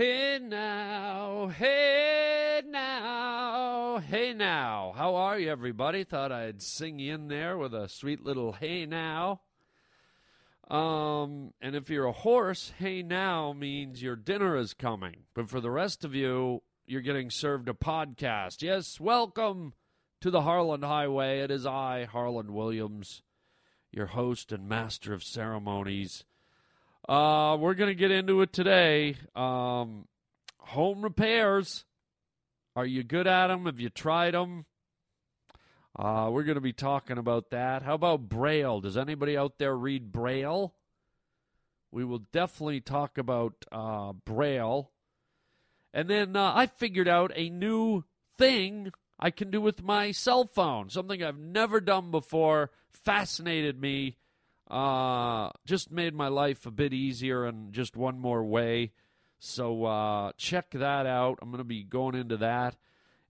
Hey now, hey now, hey now. How are you, everybody? Thought I'd sing in there with a sweet little hey now. And if you're a horse, hey now means your dinner is coming. But for the rest of you, you're getting served a podcast. Yes, welcome to the Harlan Highway. It is I, Harlan Williams, your host and master of ceremonies. We're going to get into it today. Home repairs. Are you good at them? Have you tried them? We're going to be talking about that. How about Braille? Does anybody out there read Braille? We will definitely talk about Braille. And then I figured out a new thing I can do with my cell phone, something I've never done before, fascinated me. Just made my life a bit easier and just one more way. So check that out. I'm going to be going into that.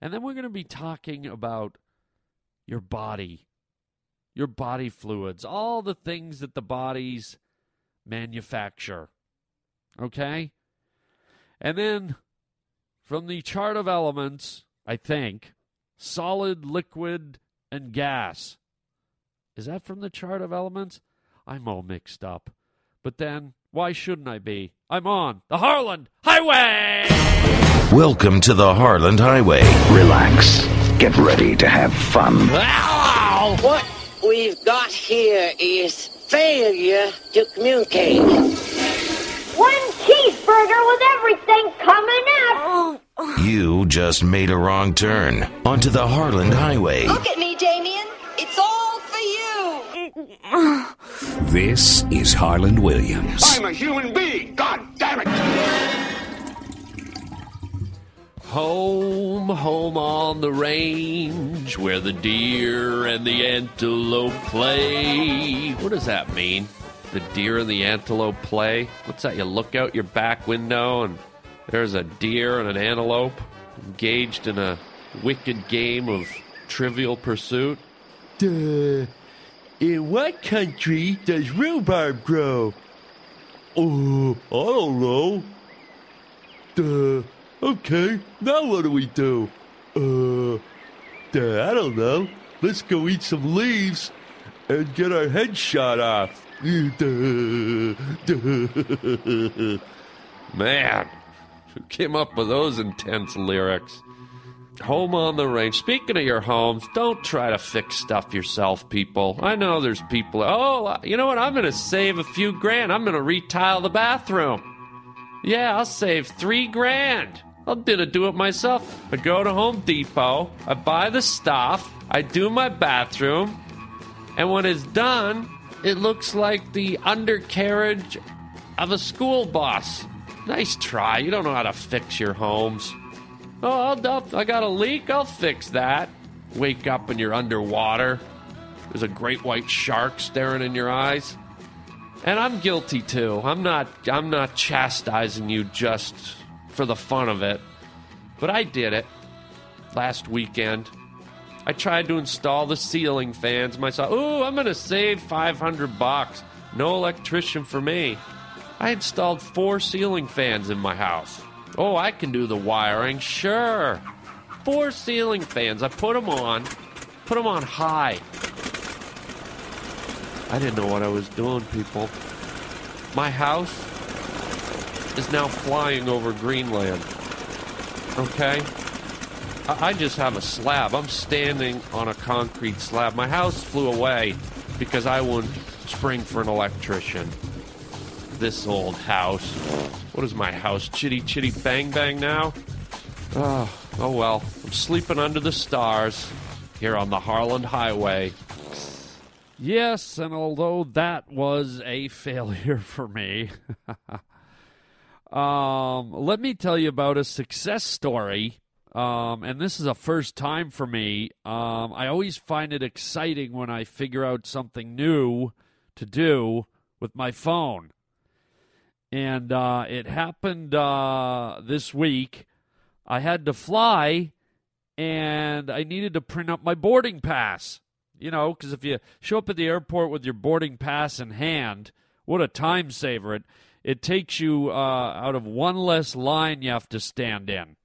And then we're going to be talking about your body fluids, all the things that the bodies manufacture. Okay? And then from the chart of elements, I think, solid, liquid, and gas. Is that from the chart of elements? I'm all mixed up. But then, why shouldn't I be? I'm on the Harlan Highway! Welcome to the Harlan Highway. Relax. Get ready to have fun. Ow! What we've got here is failure to communicate. One cheeseburger with everything coming up! You just made a wrong turn. Onto the Harlan Highway. Look at me, Damien. It's all for you. This is Harlan Williams. I'm a human being, God damn it! Home, home on the range, where the deer and the antelope play. What does that mean? The deer and the antelope play? What's that? You look out your back window and there's a deer and an antelope engaged in a wicked game of Trivial Pursuit. Duh. In what country does rhubarb grow? Oh, I don't know. Duh. Okay, now what do we do? I don't know. Let's go eat some leaves and get our head shot off. Man, who came up with those intense lyrics? Home on the range. Speaking of your homes, don't try to fix stuff yourself, people. I know there's people, oh, you know what? I'm going to save a few grand. I'm going to retile the bathroom. Yeah, I'll save $3,000. I'm going to do it myself. I go to Home Depot. I buy the stuff. I do my bathroom. And when it's done, it looks like the undercarriage of a school bus. Nice try. You don't know how to fix your homes. Oh, I got a leak. I'll fix that. Wake up and you're underwater. There's a great white shark staring in your eyes. And I'm guilty too. I'm not chastising you just for the fun of it. But I did it last weekend. I tried to install the ceiling fans myself. Ooh, I'm going to save $500. No electrician for me. I installed 4 ceiling fans in my house. Oh, I can do the wiring. Sure. 4 ceiling fans. I put them on high. I didn't know what I was doing, people. My house is now flying over Greenland. Okay? I just have a slab. I'm standing on a concrete slab. My house flew away because I wouldn't spring for an electrician. This old house. What is my house? Chitty Chitty Bang Bang now? Oh well. I'm sleeping under the stars here on the Harlan Highway. Yes, and although that was a failure for me, let me tell you about a success story. And this is a first time for me. I always find it exciting when I figure out something new to do with my phone. And it happened this week. I had to fly, and I needed to print up my boarding pass. You know, because if you show up at the airport with your boarding pass in hand, what a time saver. It it takes you out of one less line you have to stand in.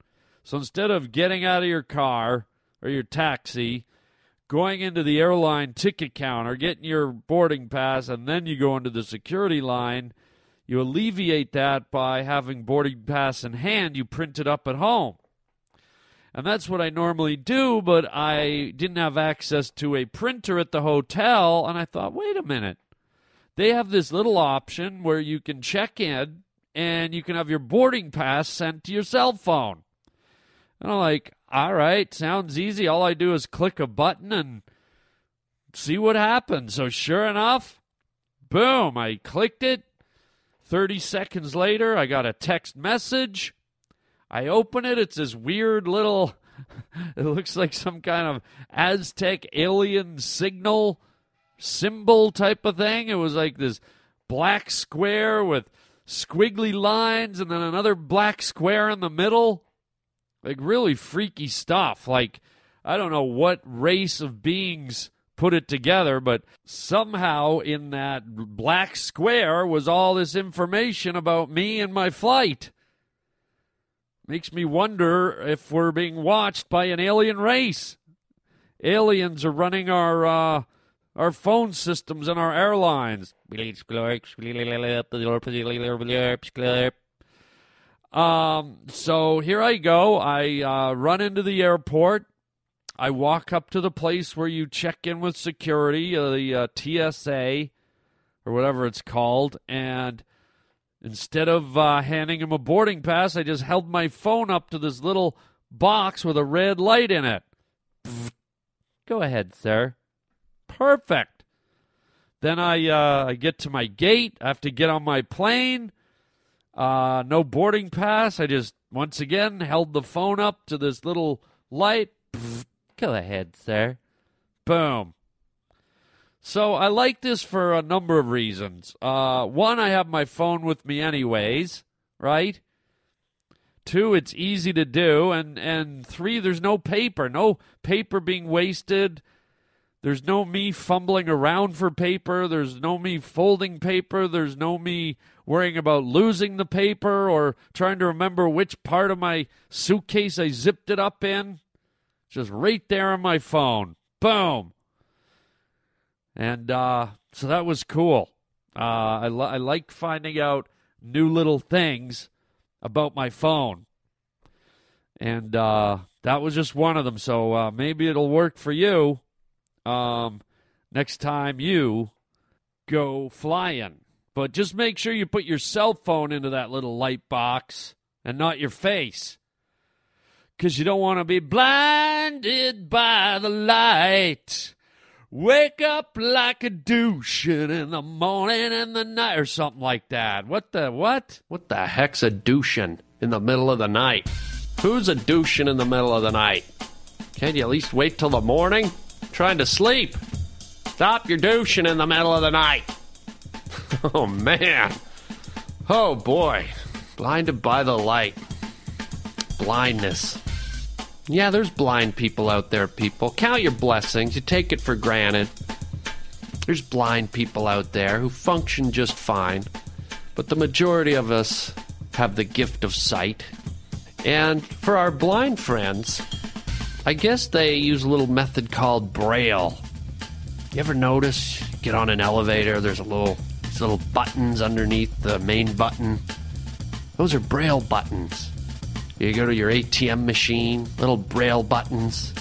So instead of getting out of your car or your taxi, going into the airline ticket counter, getting your boarding pass, and then you go into the security line, you alleviate that by having boarding pass in hand. You print it up at home. And that's what I normally do, but I didn't have access to a printer at the hotel, and I thought, wait a minute. They have this little option where you can check in and you can have your boarding pass sent to your cell phone. And I'm like, all right, sounds easy. All I do is click a button and see what happens. So sure enough, boom, I clicked it. 30 seconds later, I got a text message. I open it. It's this weird little, it looks like some kind of Aztec alien signal symbol type of thing. It was like this black square with squiggly lines and then another black square in the middle. Like really freaky stuff. Like, I don't know what race of beings put it together, but somehow in that black square was all this information about me and my flight. Makes me wonder if we're being watched by an alien race. Aliens are running our phone systems and our airlines. So here I go. I run into the airport. I walk up to the place where you check in with security, the TSA or whatever it's called. And instead of handing him a boarding pass, I just held my phone up to this little box with a red light in it. Go ahead, sir. Perfect. Then I get to my gate. I have to get on my plane. No boarding pass. I just, once again, held the phone up to this little light. Pfft, go ahead, sir. Boom. So I like this for a number of reasons. One, I have my phone with me anyways, right? Two, it's easy to do. And three, there's no paper. No paper being wasted. There's no me fumbling around for paper. There's no me folding paper. There's no me worrying about losing the paper or trying to remember which part of my suitcase I zipped it up in. Just right there on my phone. Boom. And so that was cool. I like finding out new little things about my phone. And that was just one of them. So maybe it'll work for you. Next time you go flying. But just make sure you put your cell phone into that little light box and not your face, because you don't want to be blinded by the light. Wake up like a douche in the morning and the night, or something like that. What the heck's a douching in the middle of the night? Who's a douching in the middle of the night? Can't you at least wait till the morning? Trying to sleep. Stop your douching in the middle of the night. Oh, man. Oh, boy. Blinded by the light. Blindness. Yeah, there's blind people out there, people. Count your blessings. You take it for granted. There's blind people out there who function just fine, but the majority of us have the gift of sight. And for our blind friends, I guess they use a little method called braille. You ever notice, get on an elevator, there's a little, these little buttons underneath the main button. Those are braille buttons. You go to your ATM machine, little braille buttons.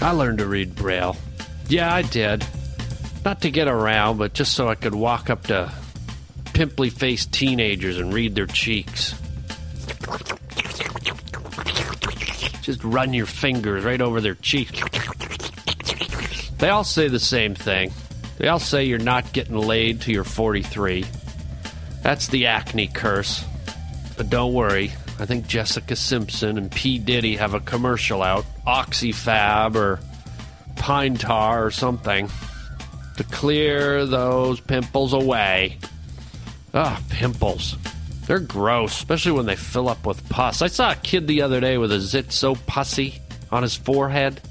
I learned to read braille. Yeah, I did. Not to get around, but just so I could walk up to pimply-faced teenagers and read their cheeks. Just run your fingers right over their cheek. They all say the same thing. They all say you're not getting laid till you're 43. That's the acne curse. But don't worry. I think Jessica Simpson and P. Diddy have a commercial out. Oxyfab or Pine Tar or something. To clear those pimples away. Ah, pimples. They're gross, especially when they fill up with pus. I saw a kid the other day with a zit so pussy on his forehead.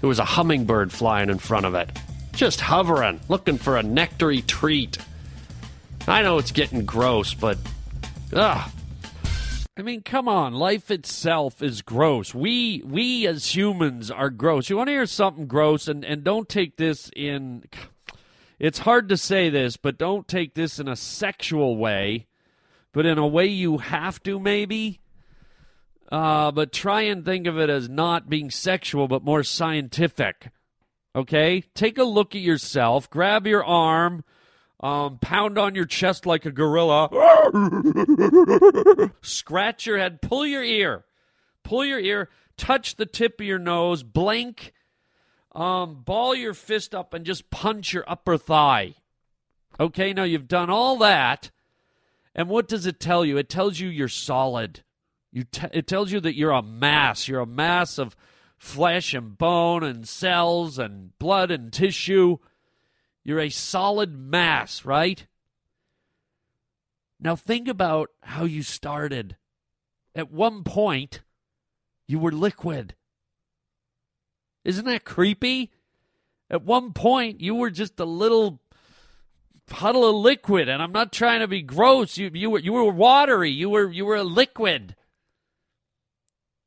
There was a hummingbird flying in front of it. Just hovering, looking for a nectary treat. I know it's getting gross, but Ugh. I mean, come on. Life itself is gross. We as humans are gross. You want to hear something gross, and don't take this in... It's hard to say this, but don't take this in a sexual way, but in a way you have to maybe. But try and think of it as not being sexual, but more scientific. Okay? Take a look at yourself. Grab your arm. Pound on your chest like a gorilla. Scratch your head. Pull your ear. Pull your ear. Touch the tip of your nose. Blink. Ball your fist up and just punch your upper thigh. Okay, now you've done all that. And what does it tell you? It tells you you're solid. It tells you that you're a mass. You're a mass of flesh and bone and cells and blood and tissue. You're a solid mass, right? Now think about how you started. At one point, you were liquid. Isn't that creepy? At one point, you were just a little puddle of liquid, and I'm not trying to be gross. You were watery. You were a liquid.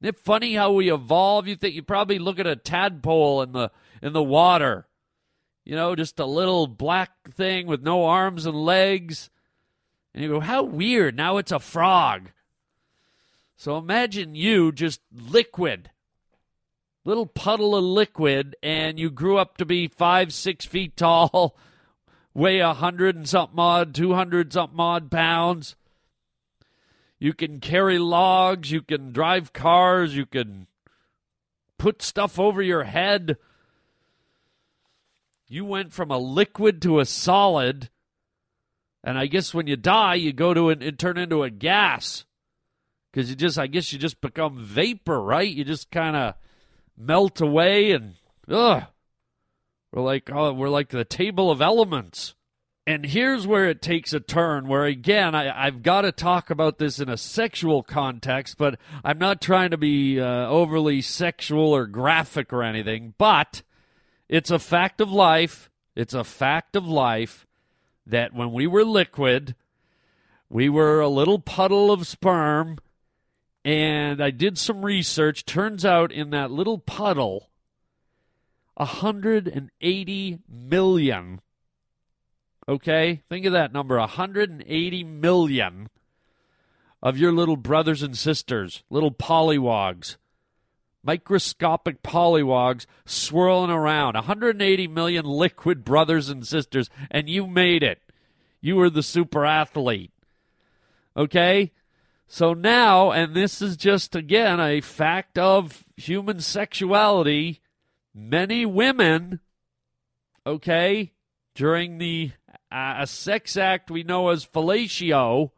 Isn't it funny how we evolve? You think you probably look at a tadpole in the water. You know, just a little black thing with no arms and legs. And you go, how weird. Now it's a frog. So imagine you just liquid. Little puddle of liquid. And you grew up to be 5-6 feet tall. Weigh 100 and something odd, 200 something odd pounds. You can carry logs. You can drive cars. You can put stuff over your head. You went from a liquid to a solid, and I guess when you die, you go to it turn into a gas, because you just become vapor, right? You just kind of melt away, and we're like the table of elements. And here's where it takes a turn, where again I've got to talk about this in a sexual context, but I'm not trying to be overly sexual or graphic or anything, but. It's a fact of life. It's a fact of life that when we were liquid, we were a little puddle of sperm, and I did some research. Turns out in that little puddle, 180 million, okay? Think of that number, 180 million of your little brothers and sisters, little pollywogs. Microscopic pollywogs swirling around. 180 million liquid brothers and sisters, and you made it. You were the super athlete. Okay? So now, and this is just, again, a fact of human sexuality, many women, okay, during the a sex act we know as fellatio,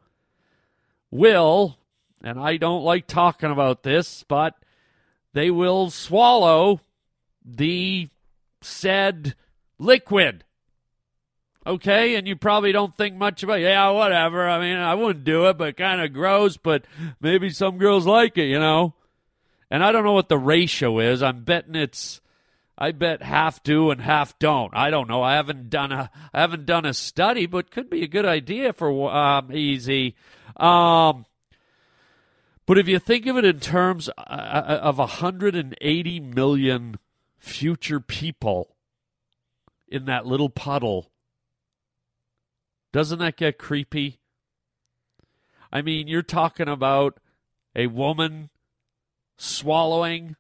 will, and I don't like talking about this, but they will swallow the said liquid, okay? And you probably don't think much about it. Yeah, whatever. I mean, I wouldn't do it, but kind of gross, but maybe some girls like it, you know? And I don't know what the ratio is. I'm betting I bet half do and half don't. I don't know. I haven't done a study, but could be a good idea for easy. But if you think of it in terms of 180 million future people in that little puddle, doesn't that get creepy? I mean, you're talking about a woman swallowing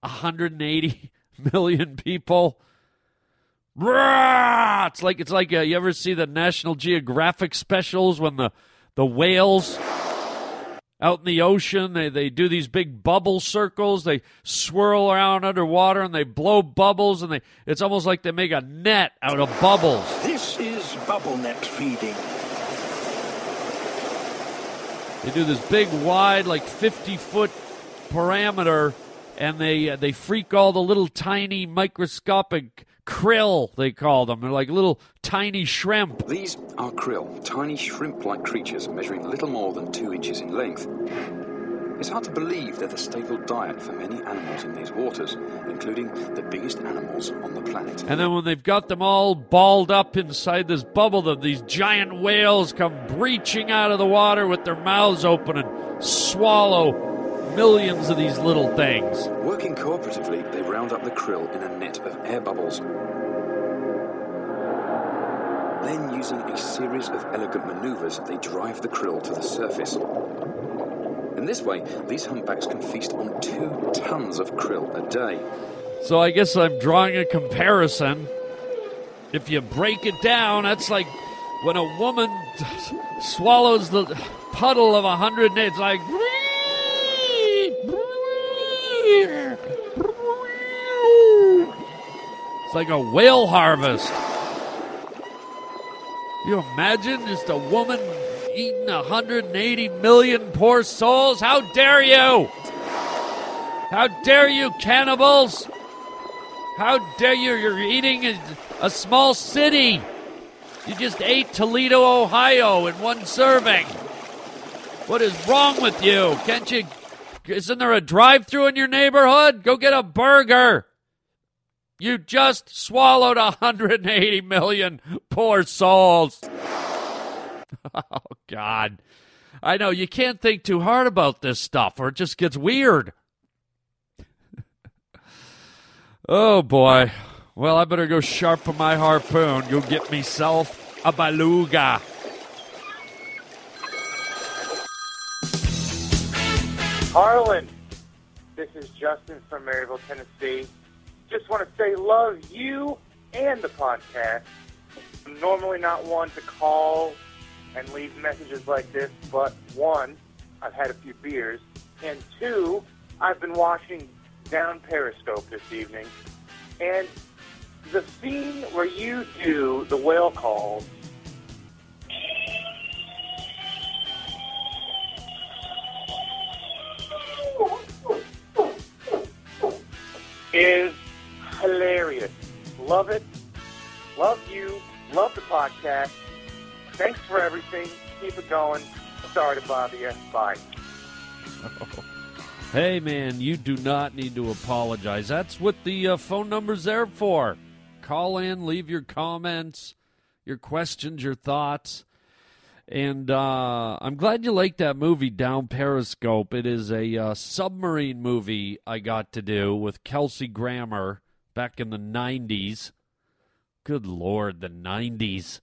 180 million people. It's like you ever see the National Geographic specials when the whales... out in the ocean, they do these big bubble circles. They swirl around underwater, and they blow bubbles, and it's almost like they make a net out of bubbles. This is bubble net feeding. They do this big, wide, like 50-foot parameter, and they freak all the little tiny microscopic krill, they call them. They're like little tiny shrimp. These are krill, tiny shrimp-like creatures measuring little more than 2 inches in length. It's hard to believe they're the staple diet for many animals in these waters, including the biggest animals on the planet. And then when they've got them all balled up inside this bubble, these giant whales come breaching out of the water with their mouths open and swallow millions of these little things. Working cooperatively, they round up the krill in a net of air bubbles. Then, using a series of elegant maneuvers, they drive the krill to the surface. In this way, these humpbacks can feast on 2 tons of krill a day. So I guess I'm drawing a comparison. If you break it down, that's like when a woman swallows the puddle of 100 eggs, like... It's like a whale harvest. You imagine just a woman eating 180 million poor souls? How dare you? How dare you, cannibals? How dare you? You're eating a small city. You just ate Toledo, Ohio in one serving. What is wrong with you? Can't you? Isn't there a drive-thru in your neighborhood? Go get a burger. You just swallowed 180 million poor souls. Oh, God. I know, you can't think too hard about this stuff or it just gets weird. Oh, boy. Well, I better go sharpen my harpoon. Go get myself a beluga. Harlan, this is Justin from Maryville, Tennessee. Just want to say love you and the podcast. I'm normally not one to call and leave messages like this, but one, I've had a few beers, and two, I've been watching Down Periscope this evening, and the scene where you do the whale calls. Is hilarious. Love it. Love you. Love the podcast. Thanks for everything. Keep it going. Sorry to bother you. Bye. Oh. Hey, man, you do not need to apologize. That's what the phone number's there for. Call in, leave your comments, your questions, your thoughts. And I'm glad you liked that movie, Down Periscope. It is a submarine movie I got to do with Kelsey Grammer back in the 90s. Good Lord, the 90s.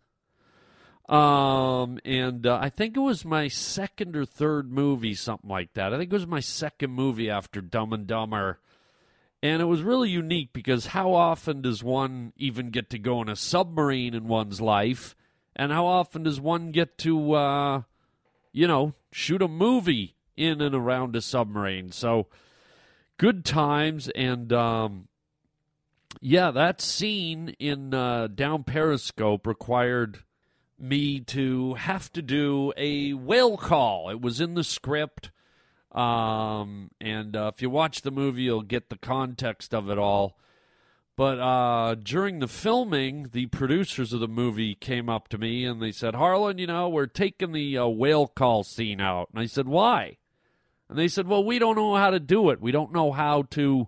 I think it was my second or third movie, something like that. I think it was my second movie after Dumb and Dumber. And it was really unique because how often does one even get to go in a submarine in one's life? And how often does one get to, shoot a movie in and around a submarine? So, good times. And, that scene in Down Periscope required me to have to do a whale call. It was in the script. If you watch the movie, you'll get the context of it all. But during the filming, the producers of the movie came up to me and they said, Harlan, we're taking the whale call scene out. And I said, why? And they said, well, we don't know how to do it. We don't know how to,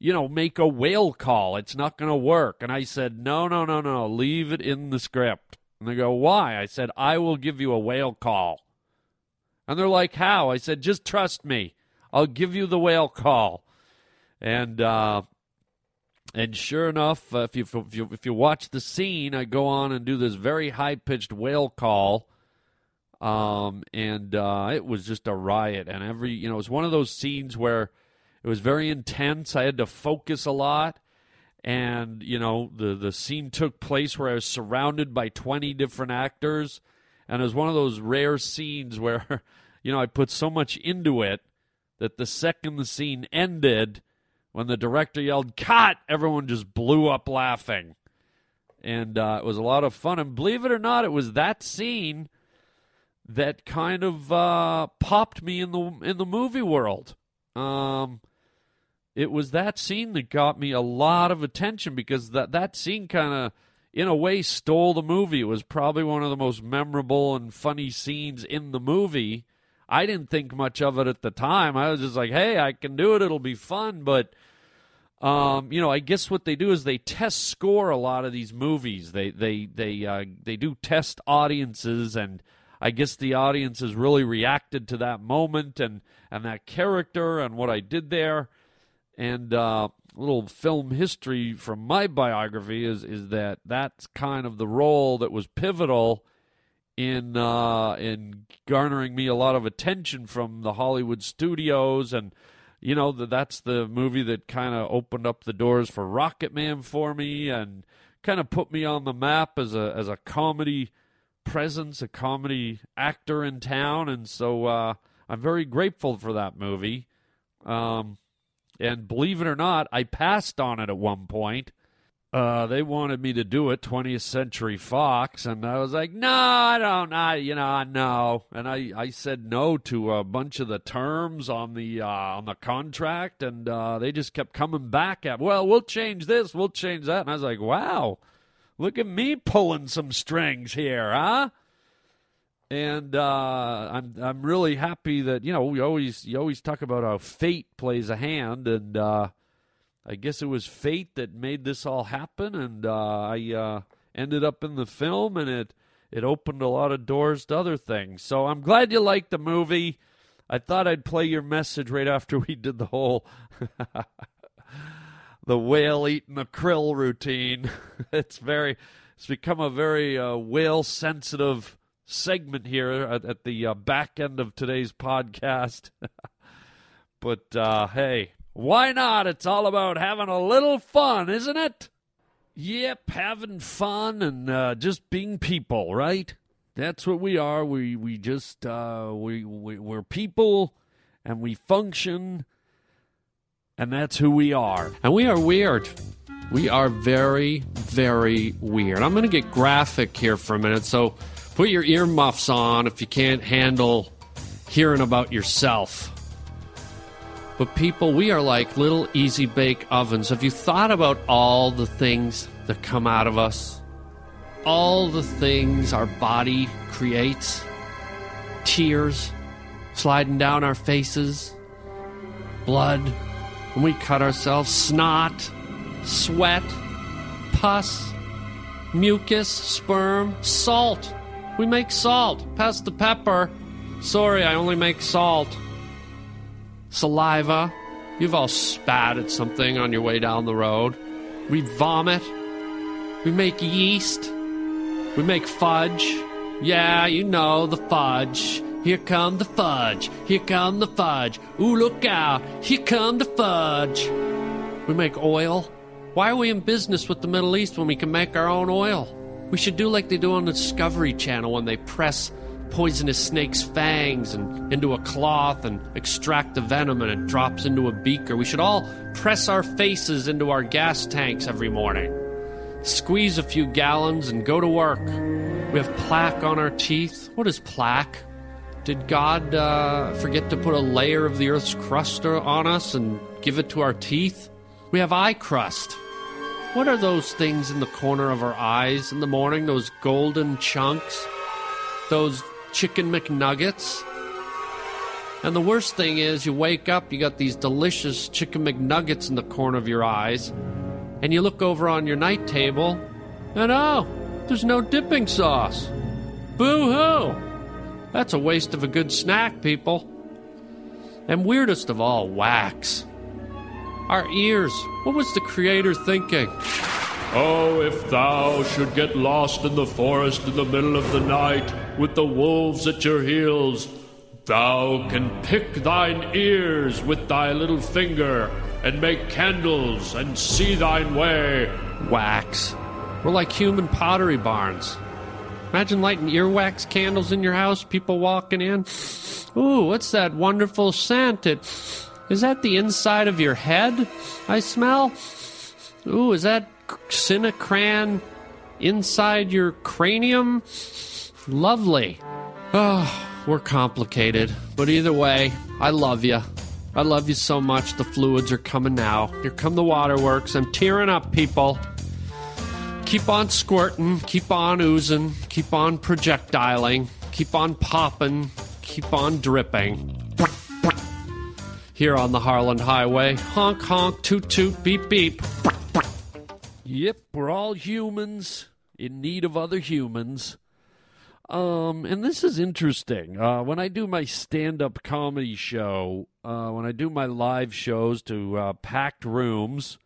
make a whale call. It's not going to work. And I said, no, leave it in the script. And they go, why? I said, I will give you a whale call. And they're like, how? I said, just trust me. I'll give you the whale call. And sure enough, if you watch the scene, I go on and do this very high-pitched whale call, it was just a riot. And it was one of those scenes where it was very intense. I had to focus a lot, and the scene took place where I was surrounded by 20 different actors, and it was one of those rare scenes where I put so much into it that the second the scene ended. When the director yelled, cut, everyone just blew up laughing. And it was a lot of fun. And believe it or not, it was that scene that kind of popped me in the movie world. It was that scene that got me a lot of attention because that scene kind of, in a way, stole the movie. It was probably one of the most memorable and funny scenes in the movie. I didn't think much of it at the time. I was just like, hey, I can do it. It'll be fun. But, you know, I guess what they do is they test score a lot of these movies. They do test audiences, and I guess the audiences really reacted to that moment and that character and what I did there. And a little film history from my biography is that that's kind of the role that was pivotal in garnering me a lot of attention from the Hollywood studios. And, you know, that's the movie that kind of opened up the doors for Rocket Man for me and kind of put me on the map as a comedy presence, a comedy actor in town. And so I'm very grateful for that movie. And believe it or not, I passed on it at one point. They wanted me to do it, 20th Century Fox, and I was like, no, I don't, no. And I said no to a bunch of the terms on the contract, and they just kept coming back at, well, we'll change this, we'll change that. And I was like, wow, look at me pulling some strings here, huh? And I'm really happy that, you know, you always talk about how fate plays a hand, and I guess it was fate that made this all happen, and I ended up in the film, and it opened a lot of doors to other things. So I'm glad you liked the movie. I thought I'd play your message right after we did the whole the whale eating the krill routine. It's become a very whale sensitive segment here at the back end of today's podcast. But hey, why not? It's all about having a little fun, isn't it? Yep, having fun and just being people, right? That's what we are. We just we're people, and we function, and that's who we are. And we are weird. We are very, very weird. I'm going to get graphic here for a minute, so put your earmuffs on if you can't handle hearing about yourself. But people, we are like little easy bake ovens. Have you thought about all the things that come out of us? All the things our body creates. Tears sliding down our faces. Blood when we cut ourselves. Snot, sweat, pus, mucus, sperm, salt. We make salt. Pass the pepper. Sorry, I only make salt. Saliva. You've all spat at something on your way down the road. We vomit. We make yeast. We make fudge. Yeah, you know the fudge. Here come the fudge. Here come the fudge. Ooh, look out. Here come the fudge. We make oil. Why are we in business with the Middle East when we can make our own oil? We should do like they do on the Discovery Channel when they press poisonous snake's fangs and into a cloth and extract the venom and it drops into a beaker. We should all press our faces into our gas tanks every morning. Squeeze a few gallons and go to work. We have plaque on our teeth. What is plaque? Did God forget to put a layer of the Earth's crust on us and give it to our teeth? We have eye crust. What are those things in the corner of our eyes in the morning? Those golden chunks? Those chicken McNuggets? And the worst thing is you wake up, you got these delicious chicken McNuggets in the corner of your eyes, and you look over on your night table, and oh, there's no dipping sauce. Boo-hoo! That's a waste of a good snack, people. And weirdest of all, wax. Our ears. What was the Creator thinking? Oh, if thou should get lost in the forest in the middle of the night, with the wolves at your heels, thou can pick thine ears with thy little finger, and make candles, and see thine way. Wax. We're like human pottery barns. Imagine lighting earwax candles in your house, people walking in. Ooh, what's that wonderful scent? Is that the inside of your head I smell? Ooh, is that cinacran inside your cranium? Lovely. Oh, we're complicated. But either way, I love you. I love you so much. The fluids are coming now. Here come the waterworks. I'm tearing up, people. Keep on squirting. Keep on oozing. Keep on projectiling. Keep on popping. keep on dripping. Here on the Harlan Highway, honk, honk, toot, toot, beep, beep. Yep, we're all humans in need of other humans. And this is interesting. When I do my stand-up comedy show, when I do my live shows to packed rooms,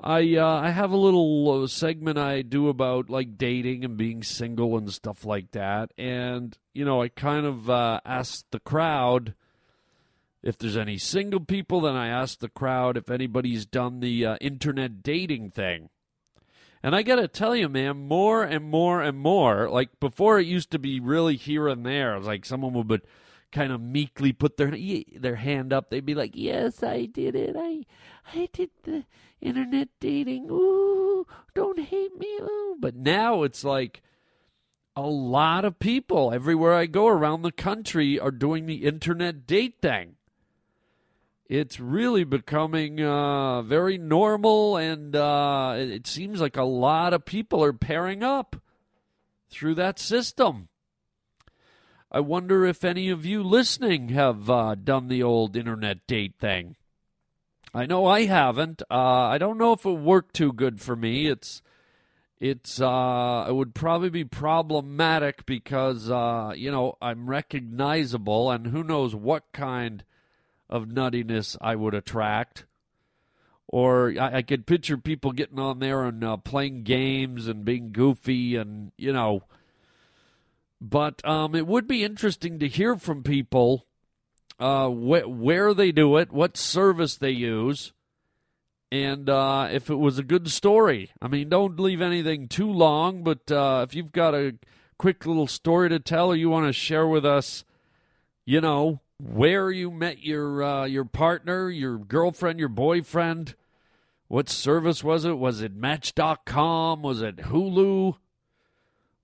I have a little segment I do about like dating and being single and stuff like that. And, you know, I kind of ask the crowd if there's any single people. Then I ask the crowd if anybody's done the internet dating thing. And I got to tell you, man, more and more and more, like before it used to be really here and there. It was like someone would kind of meekly put their hand up. They'd be like, yes, I did it. I did the internet dating. Ooh, don't hate me. Ooh. But now it's like a lot of people everywhere I go around the country are doing the internet date thing. It's really becoming very normal, and it seems like a lot of people are pairing up through that system. I wonder if any of you listening have done the old internet date thing. I know I haven't. I don't know if it worked too good for me. It would probably be problematic because you know, I'm recognizable, and who knows what kind of nuttiness I would attract. Or I could picture people getting on there and playing games and being goofy and, you know. But it would be interesting to hear from people where they do it, what service they use, and if it was a good story. I mean, don't leave anything too long, but if you've got a quick little story to tell or you want to share with us, you know, where you met your partner, your girlfriend, your boyfriend, what service was it? Was it Match.com? Was it Hulu?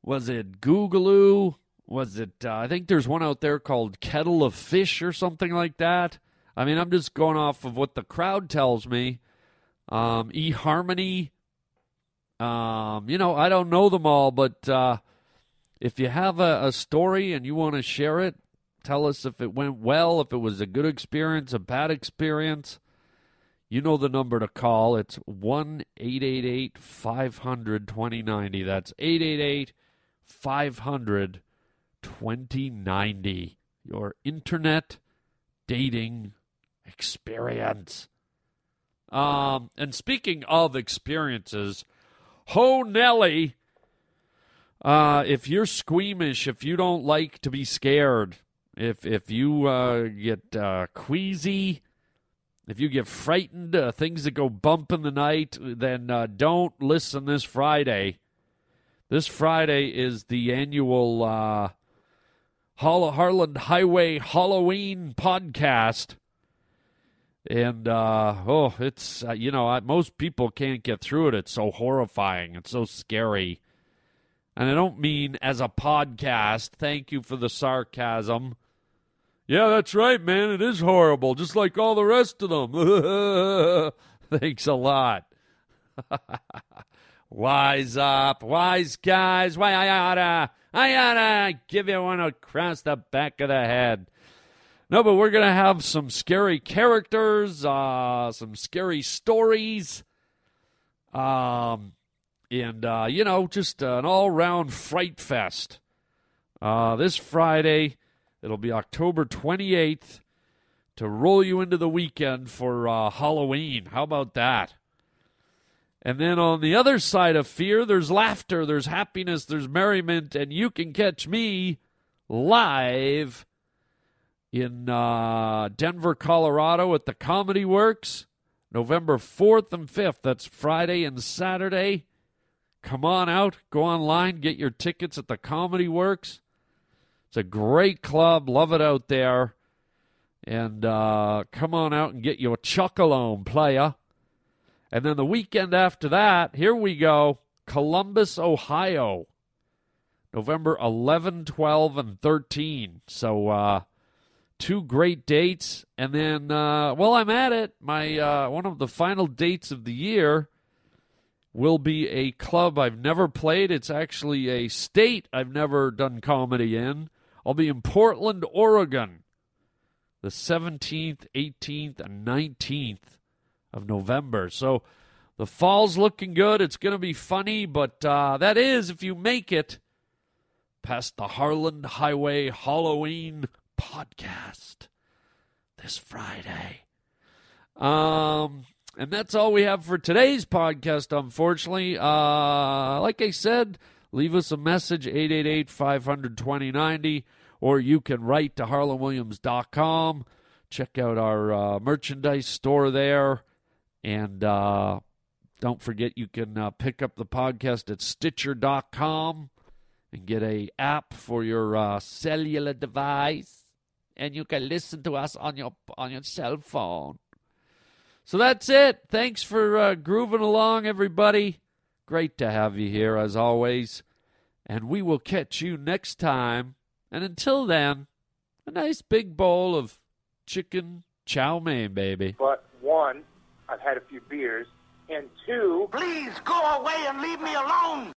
Was it Googaloo? Was it, I think there's one out there called Kettle of Fish or something like that. I mean, I'm just going off of what the crowd tells me. eHarmony. You know, I don't know them all, but if you have a story and you want to share it, tell us if it went well, if it was a good experience, a bad experience. You know the number to call. It's 1-888-500-2090. That's 888-500-2090. Your internet dating experience. And speaking of experiences, ho Nelly, if you're squeamish, if you don't like to be scared, If you get queasy, if you get frightened, things that go bump in the night, then don't listen this Friday. This Friday is the annual Harlan Highway Halloween podcast. And, it's, you know, most people can't get through it. It's so horrifying. It's so scary. And I don't mean as a podcast. Thank you for the sarcasm. Yeah, that's right, man. It is horrible, just like all the rest of them. Thanks a lot. Wise up, wise guys. Why I oughta give you one across the back of the head. No, but we're gonna have some scary characters, some scary stories, and you know, just an all-round fright fest. This Friday. It'll be October 28th to roll you into the weekend for Halloween. How about that? And then on the other side of fear, there's laughter, there's happiness, there's merriment, and you can catch me live in Denver, Colorado at the Comedy Works, November 4th and 5th. That's Friday and Saturday. Come on out, go online, get your tickets at the Comedy Works. It's a great club. Love it out there. And come on out and get your chuck-alone, playa. And then the weekend after that, here we go, Columbus, Ohio, November 11, 12, and 13. So 2 great dates. And then while I'm at it, my one of the final dates of the year will be a club I've never played. It's actually a state I've never done comedy in. I'll be in Portland, Oregon, the 17th, 18th, and 19th of November. So the fall's looking good. It's going to be funny, but that is if you make it past the Harlan Highway Halloween podcast this Friday. And that's all we have for today's podcast, unfortunately. Like I said, leave us a message, 888-500-2090, or you can write to harlanwilliams.com. Check out our merchandise store there. And don't forget you can pick up the podcast at stitcher.com and get an app for your cellular device. And you can listen to us on your cell phone. So that's it. Thanks for grooving along, everybody. Great to have you here, as always. And we will catch you next time. And until then, a nice big bowl of chicken chow mein, baby. But one, I've had a few beers. And two, please go away and leave me alone.